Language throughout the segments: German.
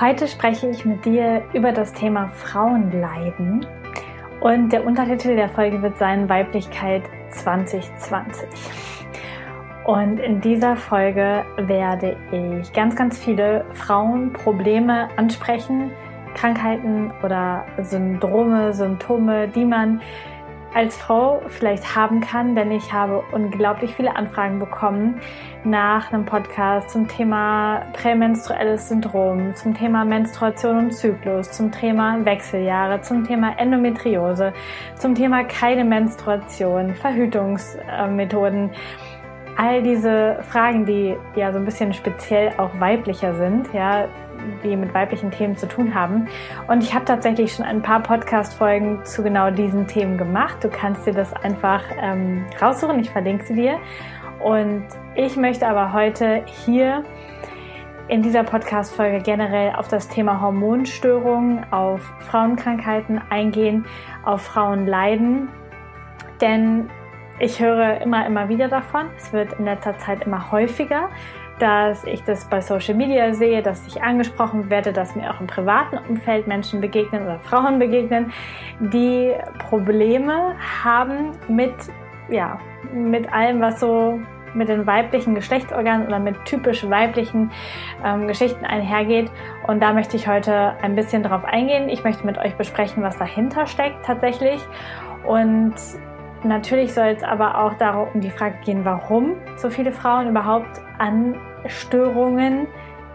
Heute spreche ich mit dir über das Thema Frauenleiden und der Untertitel der Folge wird sein Weiblichkeit 2020. Und in dieser Folge werde ich ganz viele Frauenprobleme ansprechen, Krankheiten oder Syndrome, Symptome, die man als Frau vielleicht haben kann, denn ich habe unglaublich viele Anfragen bekommen nach einem Podcast zum Thema prämenstruelles Syndrom, zum Thema Menstruation und Zyklus, zum Thema Wechseljahre, zum Thema Endometriose, zum Thema keine Menstruation, Verhütungsmethoden. All diese Fragen, die ja so ein bisschen speziell auch weiblicher sind, ja, die mit weiblichen Themen zu tun haben. Und ich habe tatsächlich schon ein paar Podcast-Folgen zu genau diesen Themen gemacht. Du kannst dir das einfach raussuchen, ich verlinke sie dir. Und ich möchte aber heute hier in dieser Podcast-Folge generell auf das Thema Hormonstörungen, auf Frauenkrankheiten eingehen, auf Frauenleiden. Denn ich höre immer wieder davon, es wird in letzter Zeit immer häufiger, dass ich das bei Social Media sehe, dass ich angesprochen werde, dass mir auch im privaten Umfeld Menschen begegnen oder Frauen begegnen, die Probleme haben mit allem, was so mit den weiblichen Geschlechtsorganen oder mit typisch weiblichen Geschichten einhergeht. Und da möchte ich heute ein bisschen drauf eingehen. Ich möchte mit euch besprechen, was dahinter steckt tatsächlich. Und natürlich soll es aber auch darum um die Frage gehen, warum so viele Frauen überhaupt an Störungen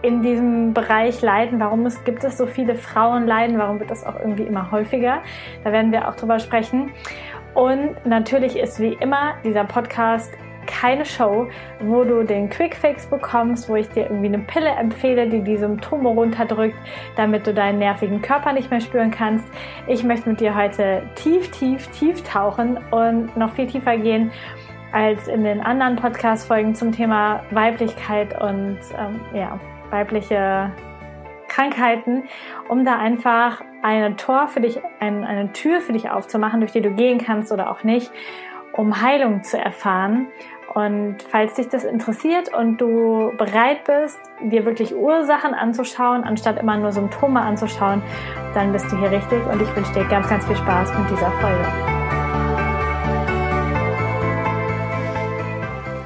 in diesem Bereich leiden. Gibt es so viele Frauenleiden? Warum wird das auch irgendwie immer häufiger? Da werden wir auch drüber sprechen. Und natürlich ist wie immer dieser Podcast keine Show, wo du den Quickfix bekommst, wo ich dir irgendwie eine Pille empfehle, die die Symptome runterdrückt, damit du deinen nervigen Körper nicht mehr spüren kannst. Ich möchte mit dir heute tief tauchen und noch viel tiefer gehen als in den anderen Podcast-Folgen zum Thema Weiblichkeit und weibliche Krankheiten, um da einfach eine Tür für dich aufzumachen, durch die du gehen kannst oder auch nicht, um Heilung zu erfahren. Und falls dich das interessiert und du bereit bist, dir wirklich Ursachen anzuschauen, anstatt immer nur Symptome anzuschauen, dann bist du hier richtig und ich wünsche dir ganz viel Spaß mit dieser Folge.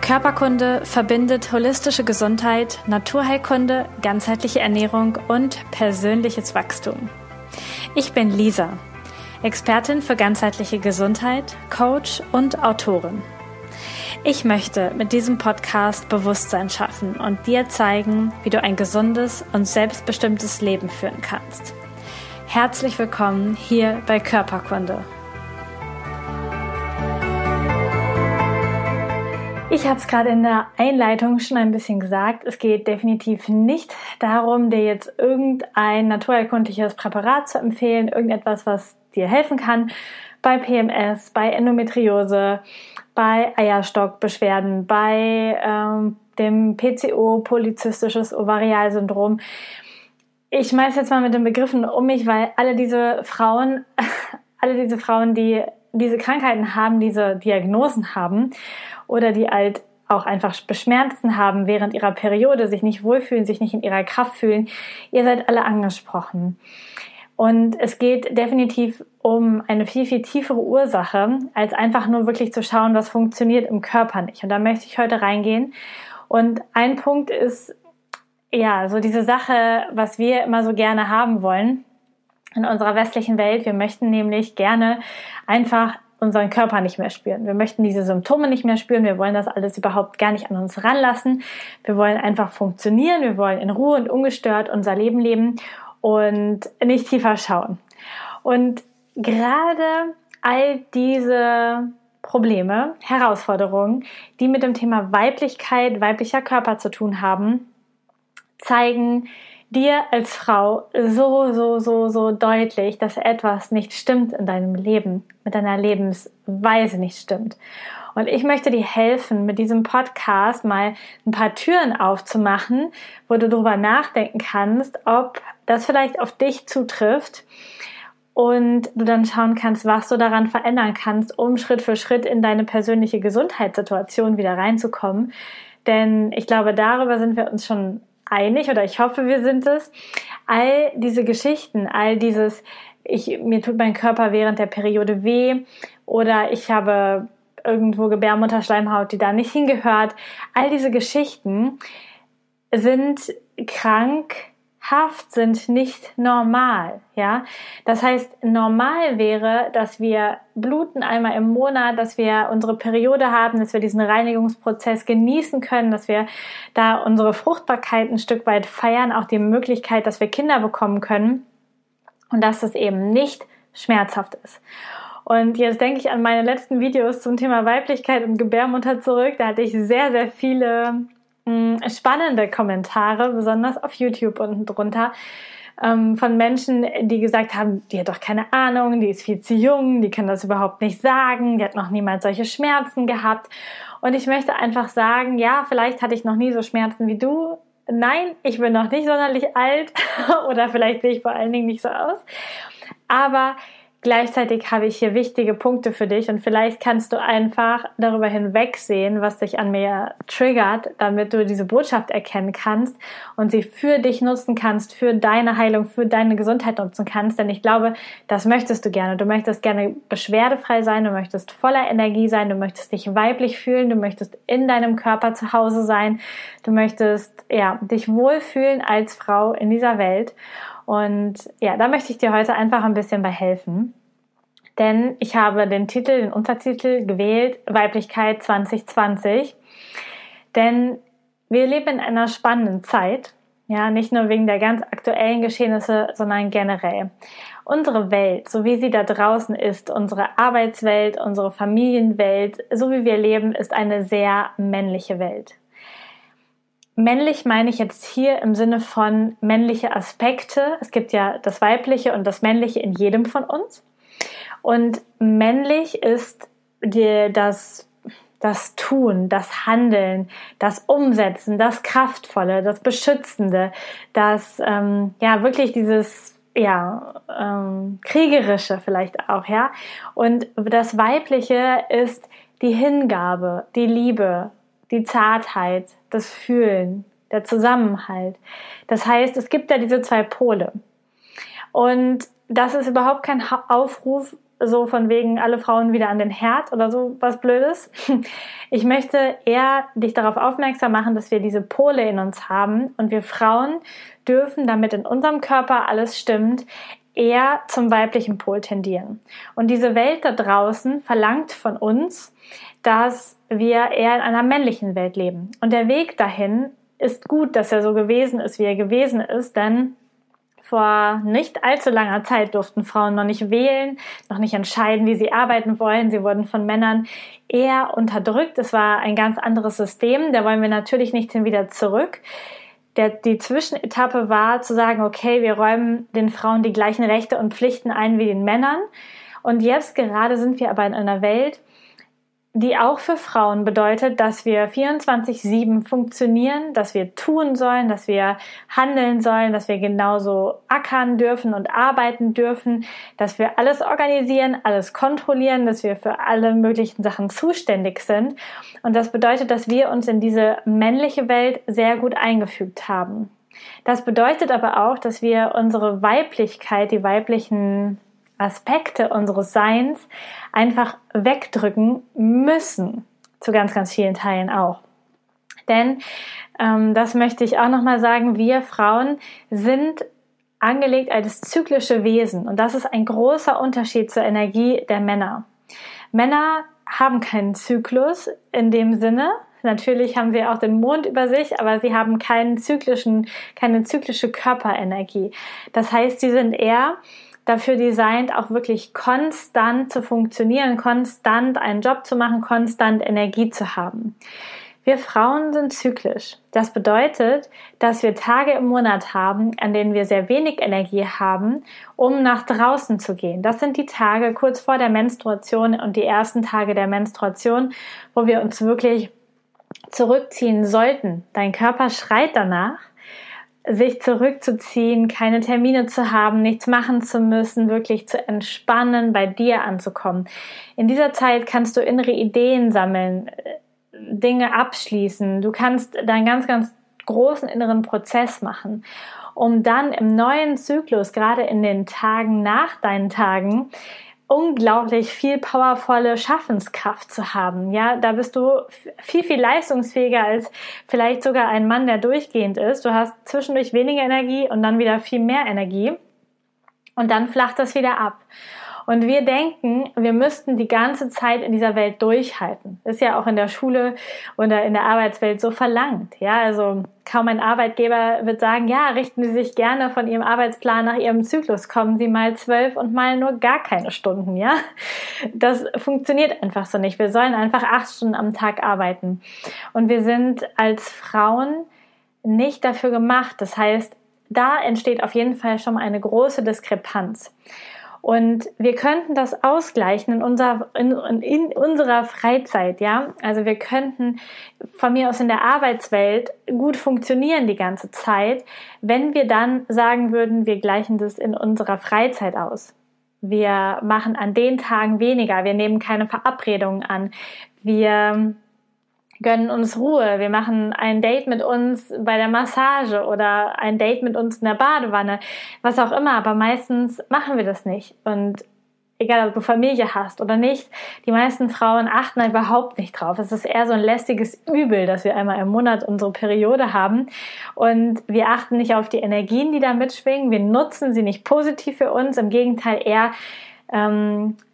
Körperkunde verbindet holistische Gesundheit, Naturheilkunde, ganzheitliche Ernährung und persönliches Wachstum. Ich bin Lisa, Expertin für ganzheitliche Gesundheit, Coach und Autorin. Ich möchte mit diesem Podcast Bewusstsein schaffen und dir zeigen, wie du ein gesundes und selbstbestimmtes Leben führen kannst. Herzlich willkommen hier bei Körperkunde. Ich habe es gerade in der Einleitung schon ein bisschen gesagt, es geht definitiv nicht darum, dir jetzt irgendein naturheilkundliches Präparat zu empfehlen, irgendetwas, was dir helfen kann bei PMS, bei Endometriose, bei Eierstockbeschwerden, bei dem PCO, polyzystisches Ovarialsyndrom. Ich schmeiß jetzt mal mit den Begriffen um mich, weil alle diese Frauen, die diese Krankheiten haben, diese Diagnosen haben oder die halt auch einfach Beschmerzen haben während ihrer Periode, sich nicht wohlfühlen, sich nicht in ihrer Kraft fühlen. Ihr seid alle angesprochen. Und es geht definitiv um eine viel tiefere Ursache, als einfach nur wirklich zu schauen, was funktioniert im Körper nicht. Und da möchte ich heute reingehen. Und ein Punkt ist, ja, so diese Sache, was wir immer so gerne haben wollen in unserer westlichen Welt. Wir möchten nämlich gerne einfach unseren Körper nicht mehr spüren. Wir möchten diese Symptome nicht mehr spüren. Wir wollen das alles überhaupt gar nicht an uns ranlassen. Wir wollen einfach funktionieren. Wir wollen in Ruhe und ungestört unser Leben leben und nicht tiefer schauen. Und gerade all diese Probleme, Herausforderungen, die mit dem Thema Weiblichkeit, weiblicher Körper zu tun haben, zeigen dir als Frau so deutlich, dass etwas nicht stimmt in deinem Leben, mit deiner Lebensweise nicht stimmt. Und ich möchte dir helfen, mit diesem Podcast mal ein paar Türen aufzumachen, wo du darüber nachdenken kannst, ob das vielleicht auf dich zutrifft und du dann schauen kannst, was du daran verändern kannst, um Schritt für Schritt in deine persönliche Gesundheitssituation wieder reinzukommen. Denn ich glaube, darüber sind wir uns schon einig, oder ich hoffe, wir sind es. all diese Geschichten, all dieses, mir tut mein Körper während der Periode weh oder ich habe irgendwo Gebärmutterschleimhaut, die da nicht hingehört, all diese Geschichten sind krankhaft, sind nicht normal, ja. Das heißt, normal wäre, dass wir bluten einmal im Monat, dass wir unsere Periode haben, dass wir diesen Reinigungsprozess genießen können, dass wir da unsere Fruchtbarkeit ein Stück weit feiern, auch die Möglichkeit, dass wir Kinder bekommen können und dass das eben nicht schmerzhaft ist. Und jetzt denke ich an meine letzten Videos zum Thema Weiblichkeit und Gebärmutter zurück. Da hatte ich sehr, sehr viele spannende Kommentare, besonders auf YouTube unten drunter, von Menschen, die gesagt haben, die hat doch keine Ahnung, die ist viel zu jung, die kann das überhaupt nicht sagen, die hat noch niemals solche Schmerzen gehabt. Und ich möchte einfach sagen, ja, vielleicht hatte ich noch nie so Schmerzen wie du. Nein, ich bin noch nicht sonderlich alt oder vielleicht sehe ich vor allen Dingen nicht so aus. Aber gleichzeitig habe ich hier wichtige Punkte für dich und vielleicht kannst du einfach darüber hinwegsehen, was dich an mir triggert, damit du diese Botschaft erkennen kannst und sie für dich nutzen kannst, für deine Heilung, für deine Gesundheit nutzen kannst, denn ich glaube, das möchtest du gerne. Du möchtest gerne beschwerdefrei sein, du möchtest voller Energie sein, du möchtest dich weiblich fühlen, du möchtest in deinem Körper zu Hause sein, du möchtest ja dich wohlfühlen als Frau in dieser Welt. Und ja, da möchte ich dir heute einfach ein bisschen bei helfen, denn ich habe den Titel, den Untertitel gewählt, Weiblichkeit 2020, denn wir leben in einer spannenden Zeit, ja, nicht nur wegen der ganz aktuellen Geschehnisse, sondern generell. Unsere Welt, so wie sie da draußen ist, unsere Arbeitswelt, unsere Familienwelt, so wie wir leben, ist eine sehr männliche Welt. Männlich meine ich jetzt hier im Sinne von männliche Aspekte. Es gibt ja das Weibliche und das Männliche in jedem von uns. Und männlich ist dir das Tun, das Handeln, das Umsetzen, das Kraftvolle, das Beschützende, das wirklich dieses Kriegerische vielleicht auch, ja. Und das Weibliche ist die Hingabe, die Liebe, die Zartheit, das Fühlen, der Zusammenhalt. Das heißt, es gibt ja diese zwei Pole. Und das ist überhaupt kein Aufruf, so von wegen alle Frauen wieder an den Herd oder so was Blödes. Ich möchte eher dich darauf aufmerksam machen, dass wir diese Pole in uns haben und wir Frauen dürfen, damit in unserem Körper alles stimmt, eher zum weiblichen Pol tendieren. Und diese Welt da draußen verlangt von uns, dass wir eher in einer männlichen Welt leben. Und der Weg dahin ist gut, dass er so gewesen ist, wie er gewesen ist, denn vor nicht allzu langer Zeit durften Frauen noch nicht wählen, noch nicht entscheiden, wie sie arbeiten wollen. Sie wurden von Männern eher unterdrückt. Es war ein ganz anderes System, da wollen wir natürlich nicht hin wieder zurück. Die Zwischenetappe war zu sagen, okay, wir räumen den Frauen die gleichen Rechte und Pflichten ein wie den Männern. Und jetzt gerade sind wir aber in einer Welt, die auch für Frauen bedeutet, dass wir 24/7 funktionieren, dass wir tun sollen, dass wir handeln sollen, dass wir genauso ackern dürfen und arbeiten dürfen, dass wir alles organisieren, alles kontrollieren, dass wir für alle möglichen Sachen zuständig sind. Und das bedeutet, dass wir uns in diese männliche Welt sehr gut eingefügt haben. Das bedeutet aber auch, dass wir unsere Weiblichkeit, die weiblichen Aspekte unseres Seins einfach wegdrücken müssen, zu ganz, ganz vielen Teilen auch. Denn, das möchte ich auch nochmal sagen, wir Frauen sind angelegt als zyklische Wesen und das ist ein großer Unterschied zur Energie der Männer. Männer haben keinen Zyklus in dem Sinne. Natürlich haben sie auch den Mond über sich, aber sie haben keine zyklische Körperenergie. Das heißt, sie sind eher dafür designt, auch wirklich konstant zu funktionieren, konstant einen Job zu machen, konstant Energie zu haben. Wir Frauen sind zyklisch. Das bedeutet, dass wir Tage im Monat haben, an denen wir sehr wenig Energie haben, um nach draußen zu gehen. Das sind die Tage kurz vor der Menstruation und die ersten Tage der Menstruation, wo wir uns wirklich zurückziehen sollten. Dein Körper schreit danach, sich zurückzuziehen, keine Termine zu haben, nichts machen zu müssen, wirklich zu entspannen, bei dir anzukommen. In dieser Zeit kannst du innere Ideen sammeln, Dinge abschließen. Du kannst dein ganz, ganz großen inneren Prozess machen, um dann im neuen Zyklus, gerade in den Tagen nach deinen Tagen, unglaublich viel powervolle Schaffenskraft zu haben. Ja, da bist du viel, viel leistungsfähiger als vielleicht sogar ein Mann, der durchgehend ist. Du hast zwischendurch weniger Energie und dann wieder viel mehr Energie und dann flacht das wieder ab. Und wir denken, wir müssten die ganze Zeit in dieser Welt durchhalten. Ist ja auch in der Schule oder in der Arbeitswelt so verlangt. Ja, also kaum ein Arbeitgeber wird sagen, ja, richten Sie sich gerne von Ihrem Arbeitsplan nach Ihrem Zyklus. Kommen Sie mal 12 und mal nur gar keine Stunden, ja. Das funktioniert einfach so nicht. Wir sollen einfach 8 Stunden am Tag arbeiten. Und wir sind als Frauen nicht dafür gemacht. Das heißt, da entsteht auf jeden Fall schon mal eine große Diskrepanz. Und wir könnten das ausgleichen in unserer Freizeit, ja. Also wir könnten von mir aus in der Arbeitswelt gut funktionieren die ganze Zeit, wenn wir dann sagen würden, wir gleichen das in unserer Freizeit aus. Wir machen an den Tagen weniger, wir nehmen keine Verabredungen an, wir gönnen uns Ruhe, wir machen ein Date mit uns bei der Massage oder ein Date mit uns in der Badewanne, was auch immer, aber meistens machen wir das nicht. Und egal, ob du Familie hast oder nicht, die meisten Frauen achten überhaupt nicht drauf. Es ist eher so ein lästiges Übel, dass wir einmal im Monat unsere Periode haben und wir achten nicht auf die Energien, die da mitschwingen, wir nutzen sie nicht positiv für uns, im Gegenteil eher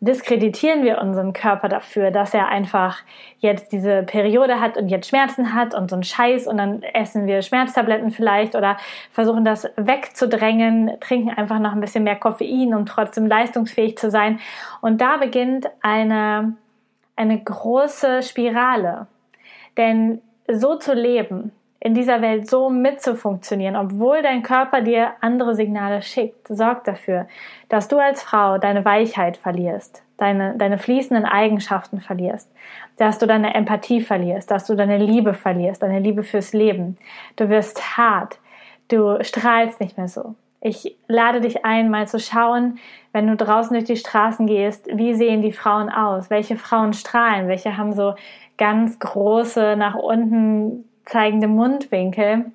diskreditieren wir unseren Körper dafür, dass er einfach jetzt diese Periode hat und jetzt Schmerzen hat und so ein Scheiß und dann essen wir Schmerztabletten vielleicht oder versuchen das wegzudrängen, trinken einfach noch ein bisschen mehr Koffein, um trotzdem leistungsfähig zu sein. Und da beginnt eine große Spirale, denn so zu leben, in dieser Welt so mitzufunktionieren, obwohl dein Körper dir andere Signale schickt, sorgt dafür, dass du als Frau deine Weichheit verlierst, deine fließenden Eigenschaften verlierst, dass du deine Empathie verlierst, dass du deine Liebe verlierst, deine Liebe fürs Leben. Du wirst hart, du strahlst nicht mehr so. Ich lade dich ein, mal zu schauen, wenn du draußen durch die Straßen gehst, wie sehen die Frauen aus? Welche Frauen strahlen? Welche haben so ganz große, nach unten zeigende Mundwinkel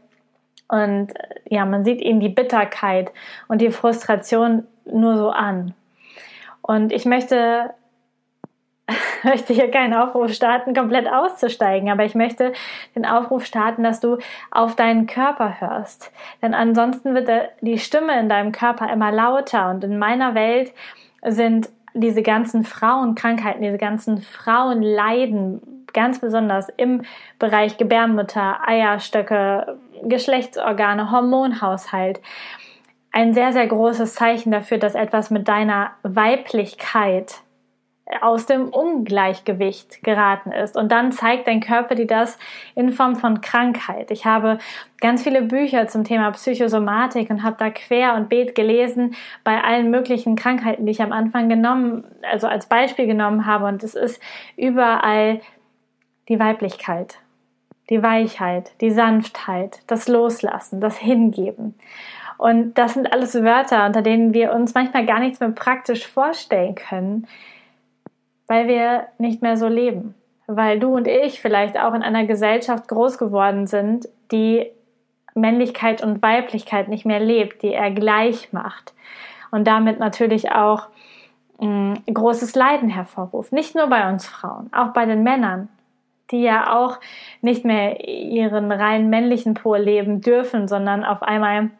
und ja, man sieht ihnen die Bitterkeit und die Frustration nur so an. Und ich möchte hier keinen Aufruf starten, komplett auszusteigen, aber ich möchte den Aufruf starten, dass du auf deinen Körper hörst, denn ansonsten wird die Stimme in deinem Körper immer lauter und in meiner Welt sind diese ganzen Frauenkrankheiten, diese ganzen Frauenleiden ganz besonders im Bereich Gebärmutter, Eierstöcke, Geschlechtsorgane, Hormonhaushalt. Ein sehr, sehr großes Zeichen dafür, dass etwas mit deiner Weiblichkeit aus dem Ungleichgewicht geraten ist. Und dann zeigt dein Körper dir das in Form von Krankheit. Ich habe ganz viele Bücher zum Thema Psychosomatik und habe da quer und beet gelesen bei allen möglichen Krankheiten, die ich am Anfang als Beispiel genommen habe. Und es ist überall die Weiblichkeit, die Weichheit, die Sanftheit, das Loslassen, das Hingeben. Und das sind alles Wörter, unter denen wir uns manchmal gar nichts mehr praktisch vorstellen können, weil wir nicht mehr so leben. Weil du und ich vielleicht auch in einer Gesellschaft groß geworden sind, die Männlichkeit und Weiblichkeit nicht mehr lebt, die eher gleich macht. Und damit natürlich auch großes Leiden hervorruft. Nicht nur bei uns Frauen, auch bei den Männern, die ja auch nicht mehr ihren rein männlichen Pol leben dürfen, sondern auf einmal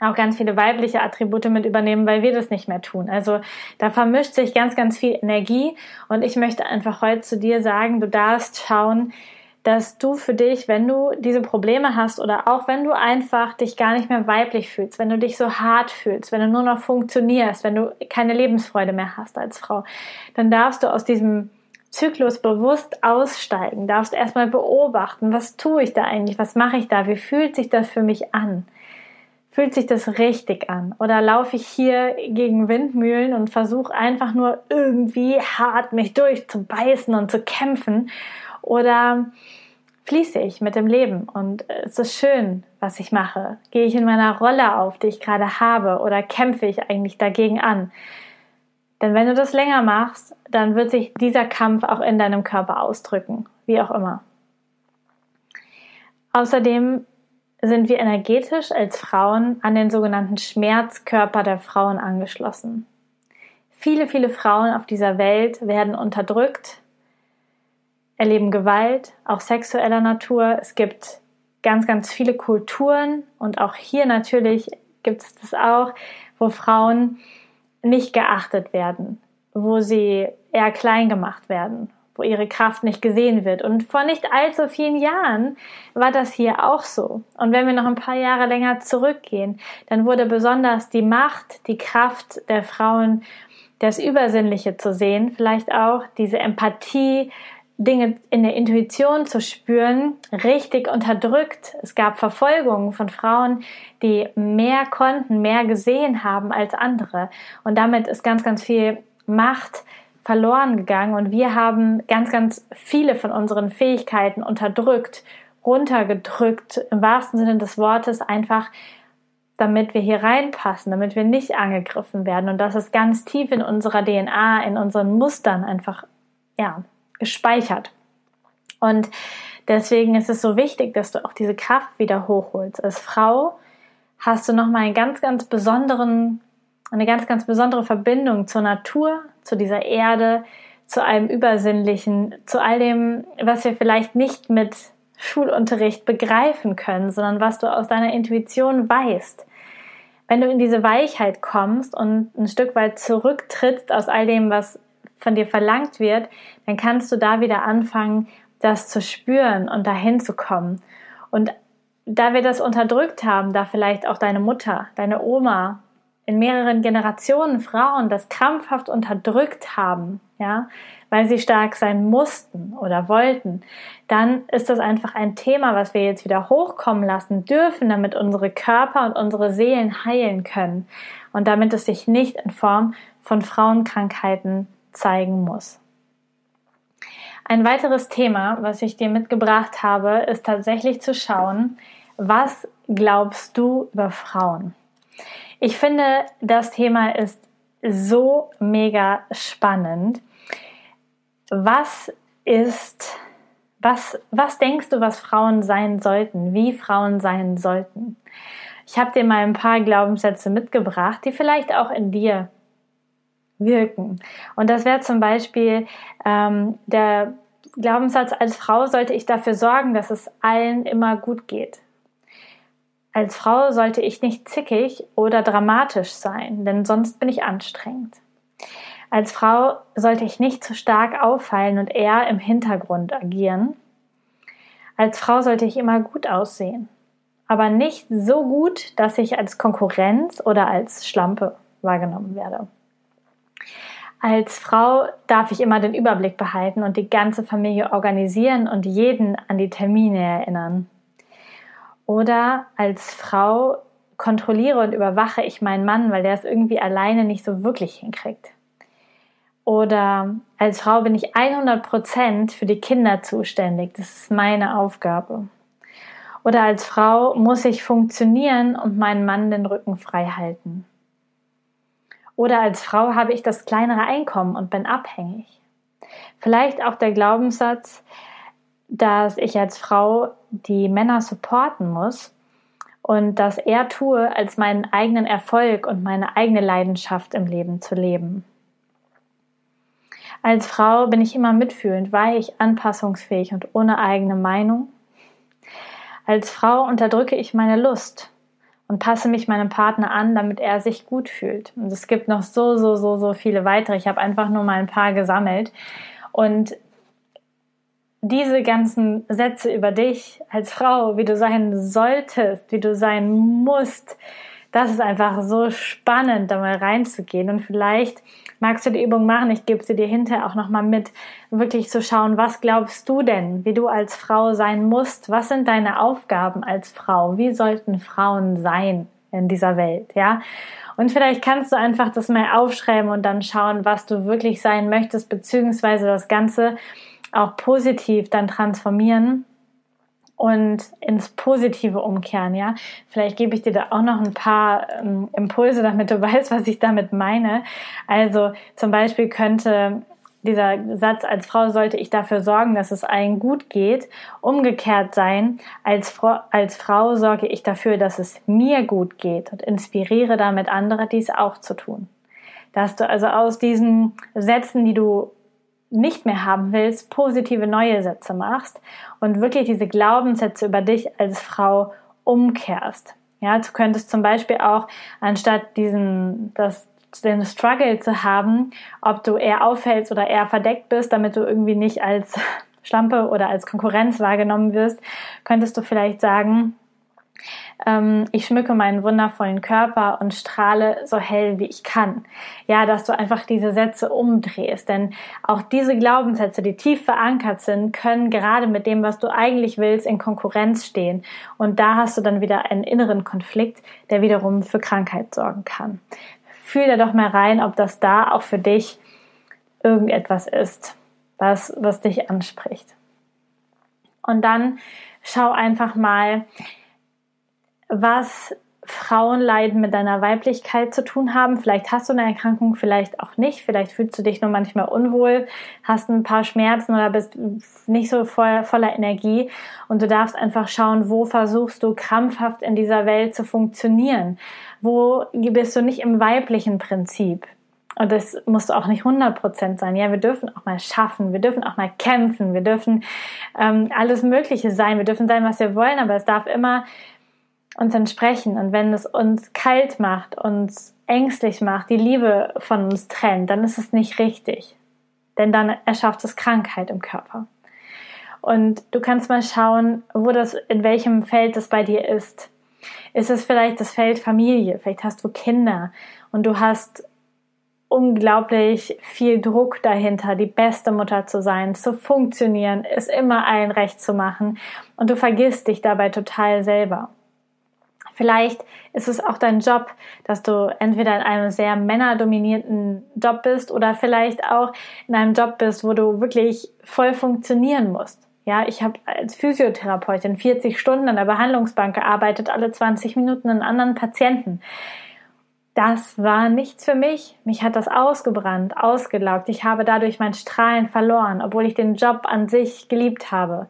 auch ganz viele weibliche Attribute mit übernehmen, weil wir das nicht mehr tun. Also da vermischt sich ganz, ganz viel Energie und ich möchte einfach heute zu dir sagen, du darfst schauen, dass du für dich, wenn du diese Probleme hast oder auch wenn du einfach dich gar nicht mehr weiblich fühlst, wenn du dich so hart fühlst, wenn du nur noch funktionierst, wenn du keine Lebensfreude mehr hast als Frau, dann darfst du aus diesem Zyklus bewusst aussteigen, darfst erstmal beobachten, was tue ich da eigentlich, was mache ich da, wie fühlt sich das für mich an? Fühlt sich das richtig an? Oder laufe ich hier gegen Windmühlen und versuche einfach nur irgendwie hart mich durchzubeißen und zu kämpfen? Oder fließe ich mit dem Leben und es ist schön, was ich mache? Gehe ich in meiner Rolle auf, die ich gerade habe, oder kämpfe ich eigentlich dagegen an? Denn wenn du das länger machst, dann wird sich dieser Kampf auch in deinem Körper ausdrücken, wie auch immer. Außerdem sind wir energetisch als Frauen an den sogenannten Schmerzkörper der Frauen angeschlossen. Viele, viele Frauen auf dieser Welt werden unterdrückt, erleben Gewalt, auch sexueller Natur. Es gibt ganz, ganz viele Kulturen und auch hier natürlich gibt es das auch, wo Frauen nicht geachtet werden, wo sie eher klein gemacht werden, wo ihre Kraft nicht gesehen wird. Und vor nicht allzu vielen Jahren war das hier auch so. Und wenn wir noch ein paar Jahre länger zurückgehen, dann wurde besonders die Macht, die Kraft der Frauen, das Übersinnliche zu sehen, vielleicht auch diese Empathie, Dinge in der Intuition zu spüren, richtig unterdrückt. Es gab Verfolgungen von Frauen, die mehr konnten, mehr gesehen haben als andere. Und damit ist ganz, ganz viel Macht verloren gegangen und wir haben ganz, ganz viele von unseren Fähigkeiten unterdrückt, runtergedrückt, im wahrsten Sinne des Wortes, einfach damit wir hier reinpassen, damit wir nicht angegriffen werden. Und das ist ganz tief in unserer DNA, in unseren Mustern einfach, ja, gespeichert. Und deswegen ist es so wichtig, dass du auch diese Kraft wieder hochholst. Als Frau hast du nochmal einen ganz, ganz besonderen, eine ganz, ganz besondere Verbindung zur Natur, zu dieser Erde, zu allem Übersinnlichen, zu all dem, was wir vielleicht nicht mit Schulunterricht begreifen können, sondern was du aus deiner Intuition weißt. Wenn du in diese Weichheit kommst und ein Stück weit zurücktrittst aus all dem, was von dir verlangt wird, dann kannst du da wieder anfangen, das zu spüren und dahin zu kommen. Und da wir das unterdrückt haben, da vielleicht auch deine Mutter, deine Oma, in mehreren Generationen Frauen das krampfhaft unterdrückt haben, ja, weil sie stark sein mussten oder wollten, dann ist das einfach ein Thema, was wir jetzt wieder hochkommen lassen dürfen, damit unsere Körper und unsere Seelen heilen können und damit es sich nicht in Form von Frauenkrankheiten zeigen muss. Ein weiteres Thema, was ich dir mitgebracht habe, ist tatsächlich zu schauen, was glaubst du über Frauen? Ich finde, das Thema ist so mega spannend. Was denkst du, was Frauen sein sollten? Wie Frauen sein sollten? Ich habe dir mal ein paar Glaubenssätze mitgebracht, die vielleicht auch in dir wirken. Und das wäre zum Beispiel der Glaubenssatz, als Frau sollte ich dafür sorgen, dass es allen immer gut geht. Als Frau sollte ich nicht zickig oder dramatisch sein, denn sonst bin ich anstrengend. Als Frau sollte ich nicht zu stark auffallen und eher im Hintergrund agieren. Als Frau sollte ich immer gut aussehen, aber nicht so gut, dass ich als Konkurrenz oder als Schlampe wahrgenommen werde. Als Frau darf ich immer den Überblick behalten und die ganze Familie organisieren und jeden an die Termine erinnern. Oder als Frau kontrolliere und überwache ich meinen Mann, weil der es irgendwie alleine nicht so wirklich hinkriegt. Oder als Frau bin ich 100% für die Kinder zuständig. Das ist meine Aufgabe. Oder als Frau muss ich funktionieren und meinen Mann den Rücken frei halten. Oder als Frau habe ich das kleinere Einkommen und bin abhängig. Vielleicht auch der Glaubenssatz, dass ich als Frau die Männer supporten muss und dass er tue, als meinen eigenen Erfolg und meine eigene Leidenschaft im Leben zu leben. Als Frau bin ich immer mitfühlend, weich, anpassungsfähig und ohne eigene Meinung. Als Frau unterdrücke ich meine Lust und passe mich meinem Partner an, damit er sich gut fühlt. Und es gibt noch so viele weitere. Ich habe einfach nur mal ein paar gesammelt. Und diese ganzen Sätze über dich als Frau, wie du sein solltest, wie du sein musst, das ist einfach so spannend, da mal reinzugehen. Und vielleicht magst du die Übung machen, ich gebe sie dir hinterher auch nochmal mit, wirklich zu schauen, was glaubst du denn, wie du als Frau sein musst? Was sind deine Aufgaben als Frau? Wie sollten Frauen sein in dieser Welt, ja? Und vielleicht kannst du einfach das mal aufschreiben und dann schauen, was du wirklich sein möchtest, beziehungsweise das Ganze auch positiv dann transformieren und ins Positive umkehren, ja. Vielleicht gebe ich dir da auch noch ein paar Impulse, damit du weißt, was ich damit meine. Also zum Beispiel könnte dieser Satz, als Frau sollte ich dafür sorgen, dass es allen gut geht, umgekehrt sein, als Frau sorge ich dafür, dass es mir gut geht und inspiriere damit andere, dies auch zu tun. Dass du also aus diesen Sätzen, die du nicht mehr haben willst, positive neue Sätze machst und wirklich diese Glaubenssätze über dich als Frau umkehrst. Ja, du könntest zum Beispiel auch, anstatt den Struggle zu haben, ob du eher auffällst oder eher verdeckt bist, damit du irgendwie nicht als Schlampe oder als Konkurrenz wahrgenommen wirst, könntest du vielleicht sagen, ich schmücke meinen wundervollen Körper und strahle so hell wie ich kann. Ja, dass du einfach diese Sätze umdrehst, denn auch diese Glaubenssätze, die tief verankert sind, können gerade mit dem, was du eigentlich willst, in Konkurrenz stehen. Und da hast du dann wieder einen inneren Konflikt, der wiederum für Krankheit sorgen kann. Fühl da doch mal rein, ob das da auch für dich irgendetwas ist, was dich anspricht. Und dann schau einfach mal, was Frauenleiden mit deiner Weiblichkeit zu tun haben. Vielleicht hast du eine Erkrankung, vielleicht auch nicht. Vielleicht fühlst du dich nur manchmal unwohl, hast ein paar Schmerzen oder bist nicht so voller Energie. Und du darfst einfach schauen, wo versuchst du krampfhaft in dieser Welt zu funktionieren? Wo bist du nicht im weiblichen Prinzip? Und das muss auch nicht 100% sein. Ja, wir dürfen auch mal schaffen, wir dürfen auch mal kämpfen, wir dürfen alles Mögliche sein, wir dürfen sein, was wir wollen, aber es darf immer uns entsprechen. Und wenn es uns kalt macht, uns ängstlich macht, die Liebe von uns trennt, dann ist es nicht richtig. Denn dann erschafft es Krankheit im Körper. Und du kannst mal schauen, in welchem Feld das bei dir ist. Ist es vielleicht das Feld Familie? Vielleicht hast du Kinder und du hast unglaublich viel Druck dahinter, die beste Mutter zu sein, zu funktionieren, es immer allen recht zu machen. Und du vergisst dich dabei total selber. Vielleicht ist es auch dein Job, dass du entweder in einem sehr männerdominierten Job bist oder vielleicht auch in einem Job bist, wo du wirklich voll funktionieren musst. Ja, ich habe als Physiotherapeutin 40 Stunden an der Behandlungsbank gearbeitet, alle 20 Minuten einen anderen Patienten. Das war nichts für mich. Mich hat das ausgebrannt, ausgelaugt. Ich habe dadurch mein Strahlen verloren, obwohl ich den Job an sich geliebt habe.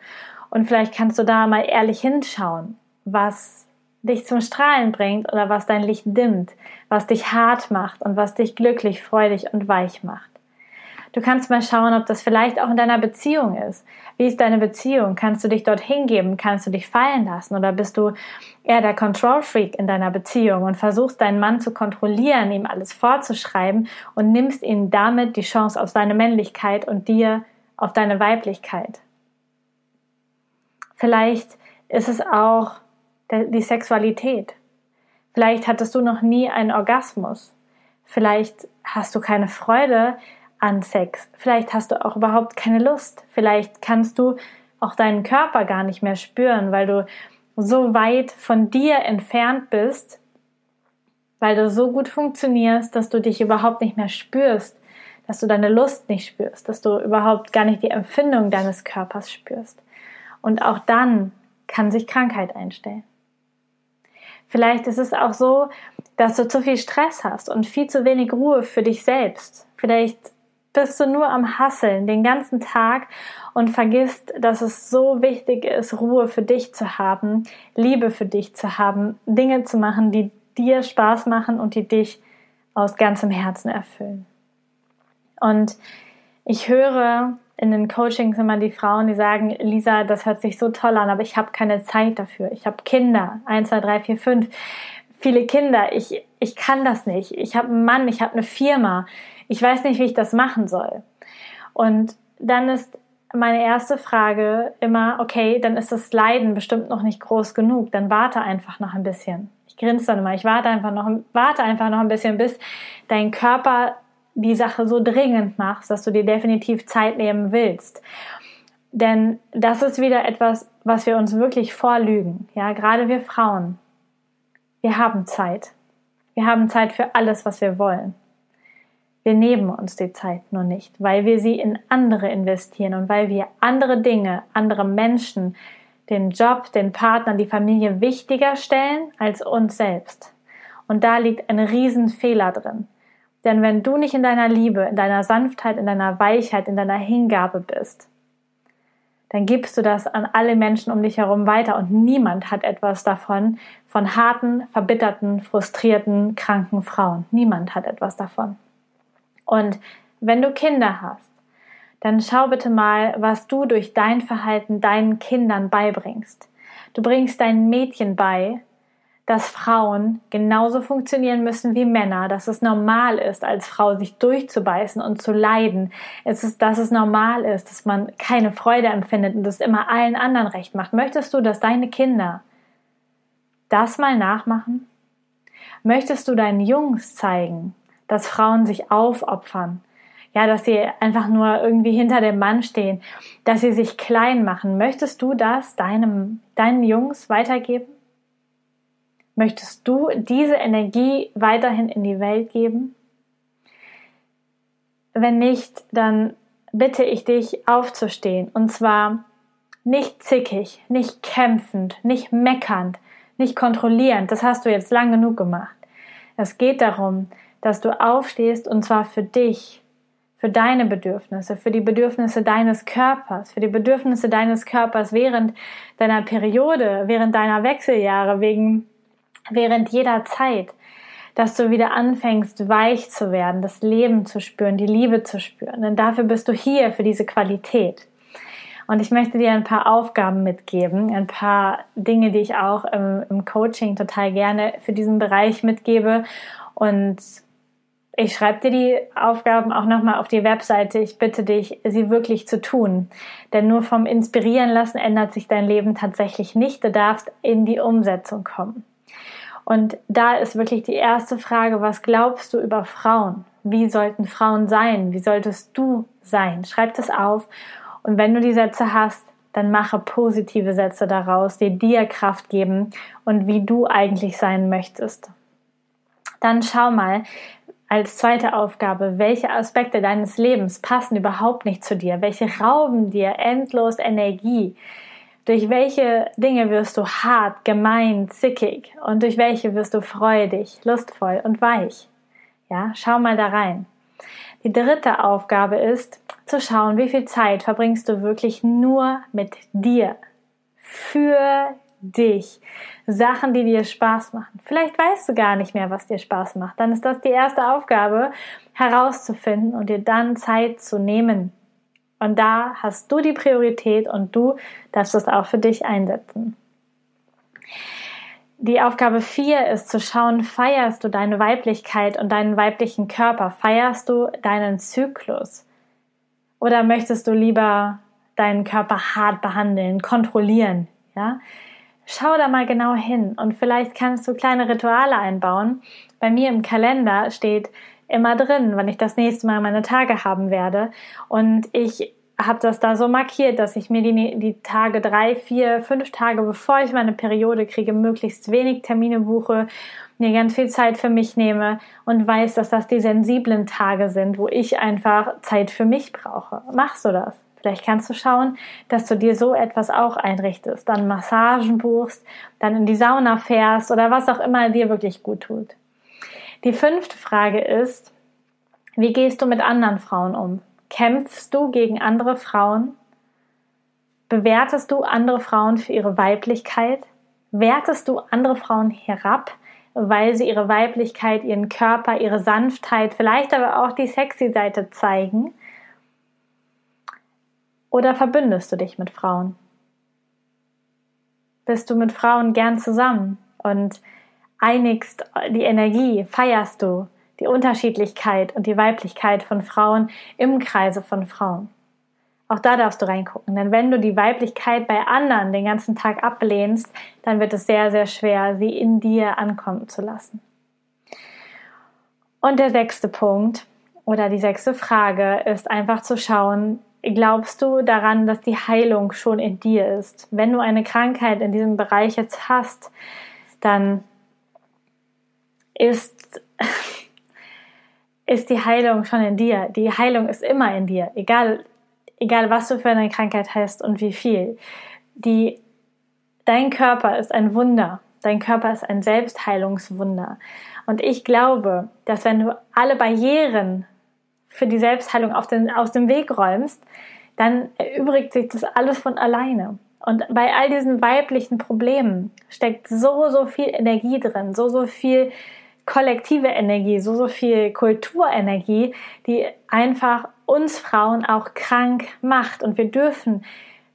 Und vielleicht kannst du da mal ehrlich hinschauen, was dich zum Strahlen bringt oder was dein Licht dimmt, was dich hart macht und was dich glücklich, freudig und weich macht. Du kannst mal schauen, ob das vielleicht auch in deiner Beziehung ist. Wie ist deine Beziehung? Kannst du dich dort hingeben? Kannst du dich fallen lassen? Oder bist du eher der Control-Freak in deiner Beziehung und versuchst, deinen Mann zu kontrollieren, ihm alles vorzuschreiben und nimmst ihm damit die Chance auf seine Männlichkeit und dir auf deine Weiblichkeit? Vielleicht ist es auch die Sexualität. Vielleicht hattest du noch nie einen Orgasmus. Vielleicht hast du keine Freude an Sex. Vielleicht hast du auch überhaupt keine Lust. Vielleicht kannst du auch deinen Körper gar nicht mehr spüren, weil du so weit von dir entfernt bist, weil du so gut funktionierst, dass du dich überhaupt nicht mehr spürst, dass du deine Lust nicht spürst, dass du überhaupt gar nicht die Empfindung deines Körpers spürst. Und auch dann kann sich Krankheit einstellen. Vielleicht ist es auch so, dass du zu viel Stress hast und viel zu wenig Ruhe für dich selbst. Vielleicht bist du nur am Hasseln den ganzen Tag und vergisst, dass es so wichtig ist, Ruhe für dich zu haben, Liebe für dich zu haben, Dinge zu machen, die dir Spaß machen und die dich aus ganzem Herzen erfüllen. Und ich höre in den Coachings immer die Frauen, die sagen, Lisa, das hört sich so toll an, aber ich habe keine Zeit dafür. Ich habe Kinder, 1, 2, 3, 4, 5, viele Kinder, ich kann das nicht. Ich habe einen Mann, ich habe eine Firma, ich weiß nicht, wie ich das machen soll. Und dann ist meine erste Frage immer, okay, dann ist das Leiden bestimmt noch nicht groß genug, dann warte einfach noch ein bisschen. Ich grinse dann immer, ich warte einfach noch ein bisschen, bis dein Körper die Sache so dringend machst, dass du dir definitiv Zeit nehmen willst. Denn das ist wieder etwas, was wir uns wirklich vorlügen. Ja, gerade wir Frauen. Wir haben Zeit. Wir haben Zeit für alles, was wir wollen. Wir nehmen uns die Zeit nur nicht, weil wir sie in andere investieren und weil wir andere Dinge, andere Menschen, den Job, den Partner, die Familie wichtiger stellen als uns selbst. Und da liegt ein Riesenfehler drin. Denn wenn du nicht in deiner Liebe, in deiner Sanftheit, in deiner Weichheit, in deiner Hingabe bist, dann gibst du das an alle Menschen um dich herum weiter und niemand hat etwas davon, von harten, verbitterten, frustrierten, kranken Frauen. Niemand hat etwas davon. Und wenn du Kinder hast, dann schau bitte mal, was du durch dein Verhalten deinen Kindern beibringst. Du bringst deinen Mädchen bei, dass Frauen genauso funktionieren müssen wie Männer, dass es normal ist, als Frau sich durchzubeißen und zu leiden, dass es normal ist, dass man keine Freude empfindet und das immer allen anderen recht macht. Möchtest du, dass deine Kinder das mal nachmachen? Möchtest du deinen Jungs zeigen, dass Frauen sich aufopfern? Ja, dass sie einfach nur irgendwie hinter dem Mann stehen, dass sie sich klein machen. Möchtest du das deinen Jungs weitergeben? Möchtest du diese Energie weiterhin in die Welt geben? Wenn nicht, dann bitte ich dich aufzustehen. Und zwar nicht zickig, nicht kämpfend, nicht meckernd, nicht kontrollierend. Das hast du jetzt lang genug gemacht. Es geht darum, dass du aufstehst und zwar für dich, für deine Bedürfnisse, für die Bedürfnisse deines Körpers, während deiner Periode, während deiner Wechseljahre, während jeder Zeit, dass du wieder anfängst, weich zu werden, das Leben zu spüren, die Liebe zu spüren. Denn dafür bist du hier, für diese Qualität. Und ich möchte dir ein paar Aufgaben mitgeben, ein paar Dinge, die ich auch im Coaching total gerne für diesen Bereich mitgebe. Und ich schreibe dir die Aufgaben auch nochmal auf die Webseite. Ich bitte dich, sie wirklich zu tun. Denn nur vom Inspirieren lassen ändert sich dein Leben tatsächlich nicht. Du darfst in die Umsetzung kommen. Und da ist wirklich die erste Frage, was glaubst du über Frauen? Wie sollten Frauen sein? Wie solltest du sein? Schreib das auf. Und wenn du die Sätze hast, dann mache positive Sätze daraus, die dir Kraft geben und wie du eigentlich sein möchtest. Dann schau mal als zweite Aufgabe, welche Aspekte deines Lebens passen überhaupt nicht zu dir? Welche rauben dir endlos Energie? Durch welche Dinge wirst du hart, gemein, zickig und durch welche wirst du freudig, lustvoll und weich? Ja, schau mal da rein. Die dritte Aufgabe ist, zu schauen, wie viel Zeit verbringst du wirklich nur mit dir, für dich, Sachen, die dir Spaß machen. Vielleicht weißt du gar nicht mehr, was dir Spaß macht. Dann ist das die erste Aufgabe, herauszufinden und dir dann Zeit zu nehmen. Und da hast du die Priorität und du darfst es auch für dich einsetzen. Die Aufgabe 4 ist zu schauen, feierst du deine Weiblichkeit und deinen weiblichen Körper? Feierst du deinen Zyklus? Oder möchtest du lieber deinen Körper hart behandeln, kontrollieren? Ja? Schau da mal genau hin und vielleicht kannst du kleine Rituale einbauen. Bei mir im Kalender steht immer drin, wenn ich das nächste Mal meine Tage haben werde. Und ich habe das da so markiert, dass ich mir die Tage 3, 4, 5 Tage, bevor ich meine Periode kriege, möglichst wenig Termine buche, mir ganz viel Zeit für mich nehme und weiß, dass das die sensiblen Tage sind, wo ich einfach Zeit für mich brauche. Machst du das? Vielleicht kannst du schauen, dass du dir so etwas auch einrichtest, dann Massagen buchst, dann in die Sauna fährst oder was auch immer dir wirklich gut tut. Die 5. Frage ist, wie gehst du mit anderen Frauen um? Kämpfst du gegen andere Frauen? Bewertest du andere Frauen für ihre Weiblichkeit? Wertest du andere Frauen herab, weil sie ihre Weiblichkeit, ihren Körper, ihre Sanftheit, vielleicht aber auch die sexy Seite zeigen? Oder verbündest du dich mit Frauen? Bist du mit Frauen gern zusammen und einigst die Energie, feierst du die Unterschiedlichkeit und die Weiblichkeit von Frauen im Kreise von Frauen. Auch da darfst du reingucken, denn wenn du die Weiblichkeit bei anderen den ganzen Tag ablehnst, dann wird es sehr, sehr schwer, sie in dir ankommen zu lassen. Und der 6. Punkt oder die 6. Frage ist einfach zu schauen, glaubst du daran, dass die Heilung schon in dir ist? Wenn du eine Krankheit in diesem Bereich jetzt hast, dann ist die Heilung schon in dir. Die Heilung ist immer in dir, egal was du für eine Krankheit hast und wie viel. Dein Körper ist ein Wunder. Dein Körper ist ein Selbstheilungswunder. Und ich glaube, dass wenn du alle Barrieren für die Selbstheilung aus dem Weg räumst, dann erübrigt sich das alles von alleine. Und bei all diesen weiblichen Problemen steckt so viel Energie drin, so viel kollektive Energie, so viel Kulturenergie, die einfach uns Frauen auch krank macht. Und wir dürfen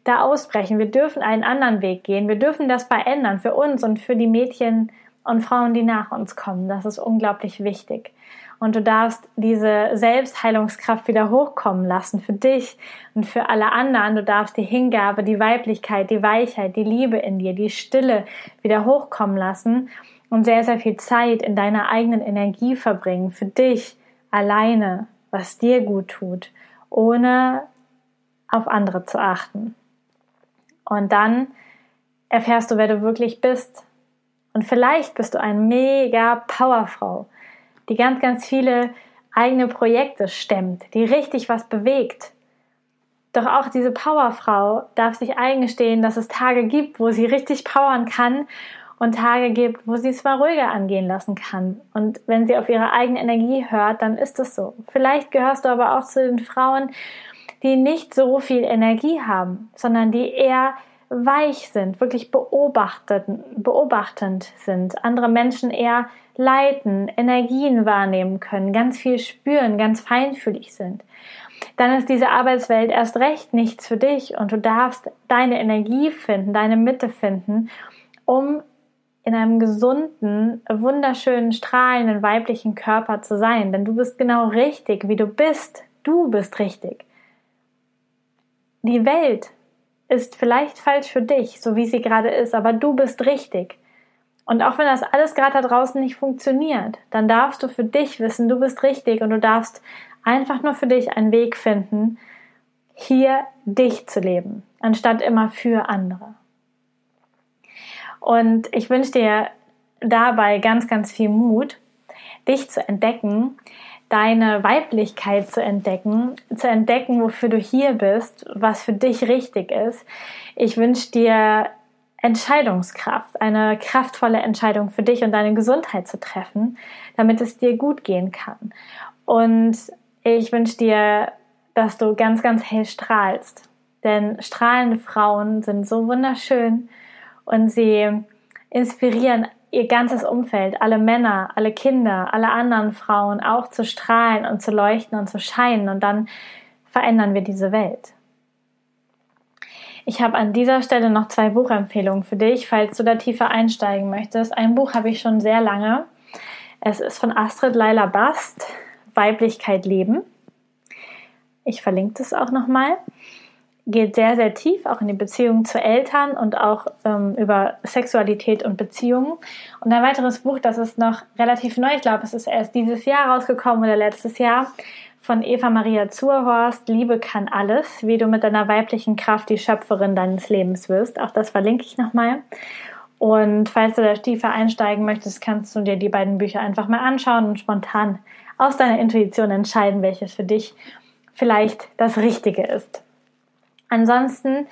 da ausbrechen, wir dürfen einen anderen Weg gehen, wir dürfen das verändern für uns und für die Mädchen und Frauen, die nach uns kommen. Das ist unglaublich wichtig. Und du darfst diese Selbstheilungskraft wieder hochkommen lassen für dich und für alle anderen. Du darfst die Hingabe, die Weiblichkeit, die Weichheit, die Liebe in dir, die Stille wieder hochkommen lassen und sehr, sehr viel Zeit in deiner eigenen Energie verbringen. Für dich alleine, was dir gut tut, ohne auf andere zu achten. Und dann erfährst du, wer du wirklich bist. Und vielleicht bist du eine mega Powerfrau, die ganz, ganz viele eigene Projekte stemmt, die richtig was bewegt. Doch auch diese Powerfrau darf sich eingestehen, dass es Tage gibt, wo sie richtig powern kann und Tage gibt, wo sie es mal ruhiger angehen lassen kann. Und wenn sie auf ihre eigene Energie hört, dann ist es so. Vielleicht gehörst du aber auch zu den Frauen, die nicht so viel Energie haben, sondern die eher weich sind, wirklich beobachtend sind, andere Menschen eher leiten, Energien wahrnehmen können, ganz viel spüren, ganz feinfühlig sind, dann ist diese Arbeitswelt erst recht nichts für dich und du darfst deine Energie finden, deine Mitte finden, um in einem gesunden, wunderschönen, strahlenden, weiblichen Körper zu sein, denn du bist genau richtig, wie du bist richtig. Die Welt ist vielleicht falsch für dich, so wie sie gerade ist, aber du bist richtig. Und auch wenn das alles gerade da draußen nicht funktioniert, dann darfst du für dich wissen, du bist richtig und du darfst einfach nur für dich einen Weg finden, hier dich zu leben, anstatt immer für andere. Und ich wünsche dir dabei ganz, ganz viel Mut, dich zu entdecken, deine Weiblichkeit zu entdecken, wofür du hier bist, was für dich richtig ist. Ich wünsche dir Entscheidungskraft, eine kraftvolle Entscheidung für dich und deine Gesundheit zu treffen, damit es dir gut gehen kann. Und ich wünsche dir, dass du ganz, ganz hell strahlst, denn strahlende Frauen sind so wunderschön und sie inspirieren ihr ganzes Umfeld, alle Männer, alle Kinder, alle anderen Frauen auch zu strahlen und zu leuchten und zu scheinen und dann verändern wir diese Welt. Ich habe an dieser Stelle noch 2 Buchempfehlungen für dich, falls du da tiefer einsteigen möchtest. Ein Buch habe ich schon sehr lange. Es ist von Astrid Laila Bast, Weiblichkeit leben. Ich verlinke es auch nochmal. Geht sehr, sehr tief, auch in die Beziehung zu Eltern und auch über Sexualität und Beziehungen. Und ein weiteres Buch, das ist noch relativ neu, ich glaube, es ist erst dieses Jahr rausgekommen oder letztes Jahr, von Eva-Maria Zurhorst, Liebe kann alles, wie du mit deiner weiblichen Kraft die Schöpferin deines Lebens wirst. Auch das verlinke ich nochmal. Und falls du da tiefer einsteigen möchtest, kannst du dir die beiden Bücher einfach mal anschauen und spontan aus deiner Intuition entscheiden, welches für dich vielleicht das Richtige ist. Ansonsten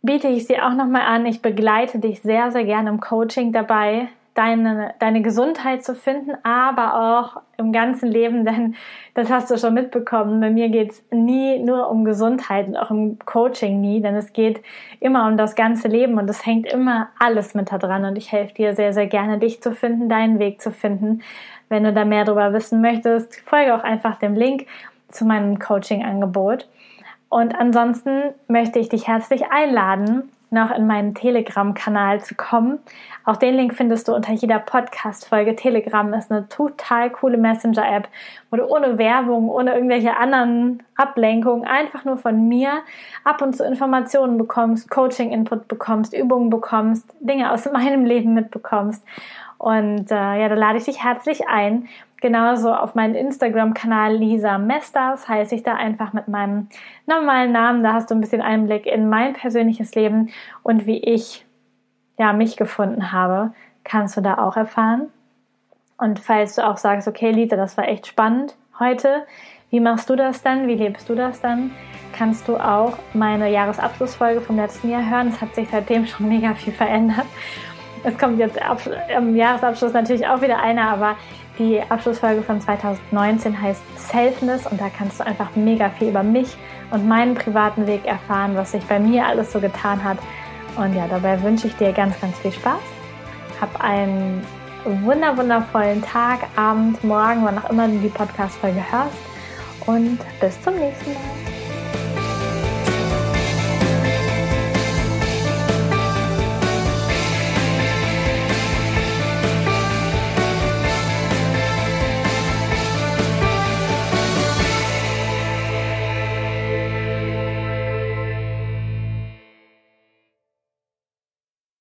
biete ich es dir auch nochmal an, ich begleite dich sehr, sehr gerne im Coaching dabei, deine Gesundheit zu finden, aber auch im ganzen Leben, denn das hast du schon mitbekommen, bei mir geht es nie nur um Gesundheit und auch im Coaching nie, denn es geht immer um das ganze Leben und es hängt immer alles mit da dran und ich helfe dir sehr, sehr gerne, dich zu finden, deinen Weg zu finden. Wenn du da mehr darüber wissen möchtest, folge auch einfach dem Link zu meinem Coaching-Angebot. Und ansonsten möchte ich dich herzlich einladen, noch in meinen Telegram-Kanal zu kommen. Auch den Link findest du unter jeder Podcast-Folge. Telegram ist eine total coole Messenger-App, wo du ohne Werbung, ohne irgendwelche anderen Ablenkungen, einfach nur von mir ab und zu Informationen bekommst, Coaching-Input bekommst, Übungen bekommst, Dinge aus meinem Leben mitbekommst. Und da lade ich dich herzlich ein. Genauso auf meinen Instagram-Kanal Lisa Mesters heiße ich da einfach mit meinem normalen Namen. Da hast du ein bisschen Einblick in mein persönliches Leben und wie ich mich gefunden habe, kannst du da auch erfahren. Und falls du auch sagst, okay Lisa, das war echt spannend heute, wie machst du das dann, wie lebst du das dann, kannst du auch meine Jahresabschlussfolge vom letzten Jahr hören. Es hat sich seitdem schon mega viel verändert. Es kommt jetzt im Jahresabschluss natürlich auch wieder einer, aber die Abschlussfolge von 2019 heißt Selfness und da kannst du einfach mega viel über mich und meinen privaten Weg erfahren, was sich bei mir alles so getan hat. Und ja, dabei wünsche ich dir ganz, ganz viel Spaß. Hab einen wundervollen Tag, Abend, Morgen, wann auch immer du die Podcast-Folge hörst und bis zum nächsten Mal.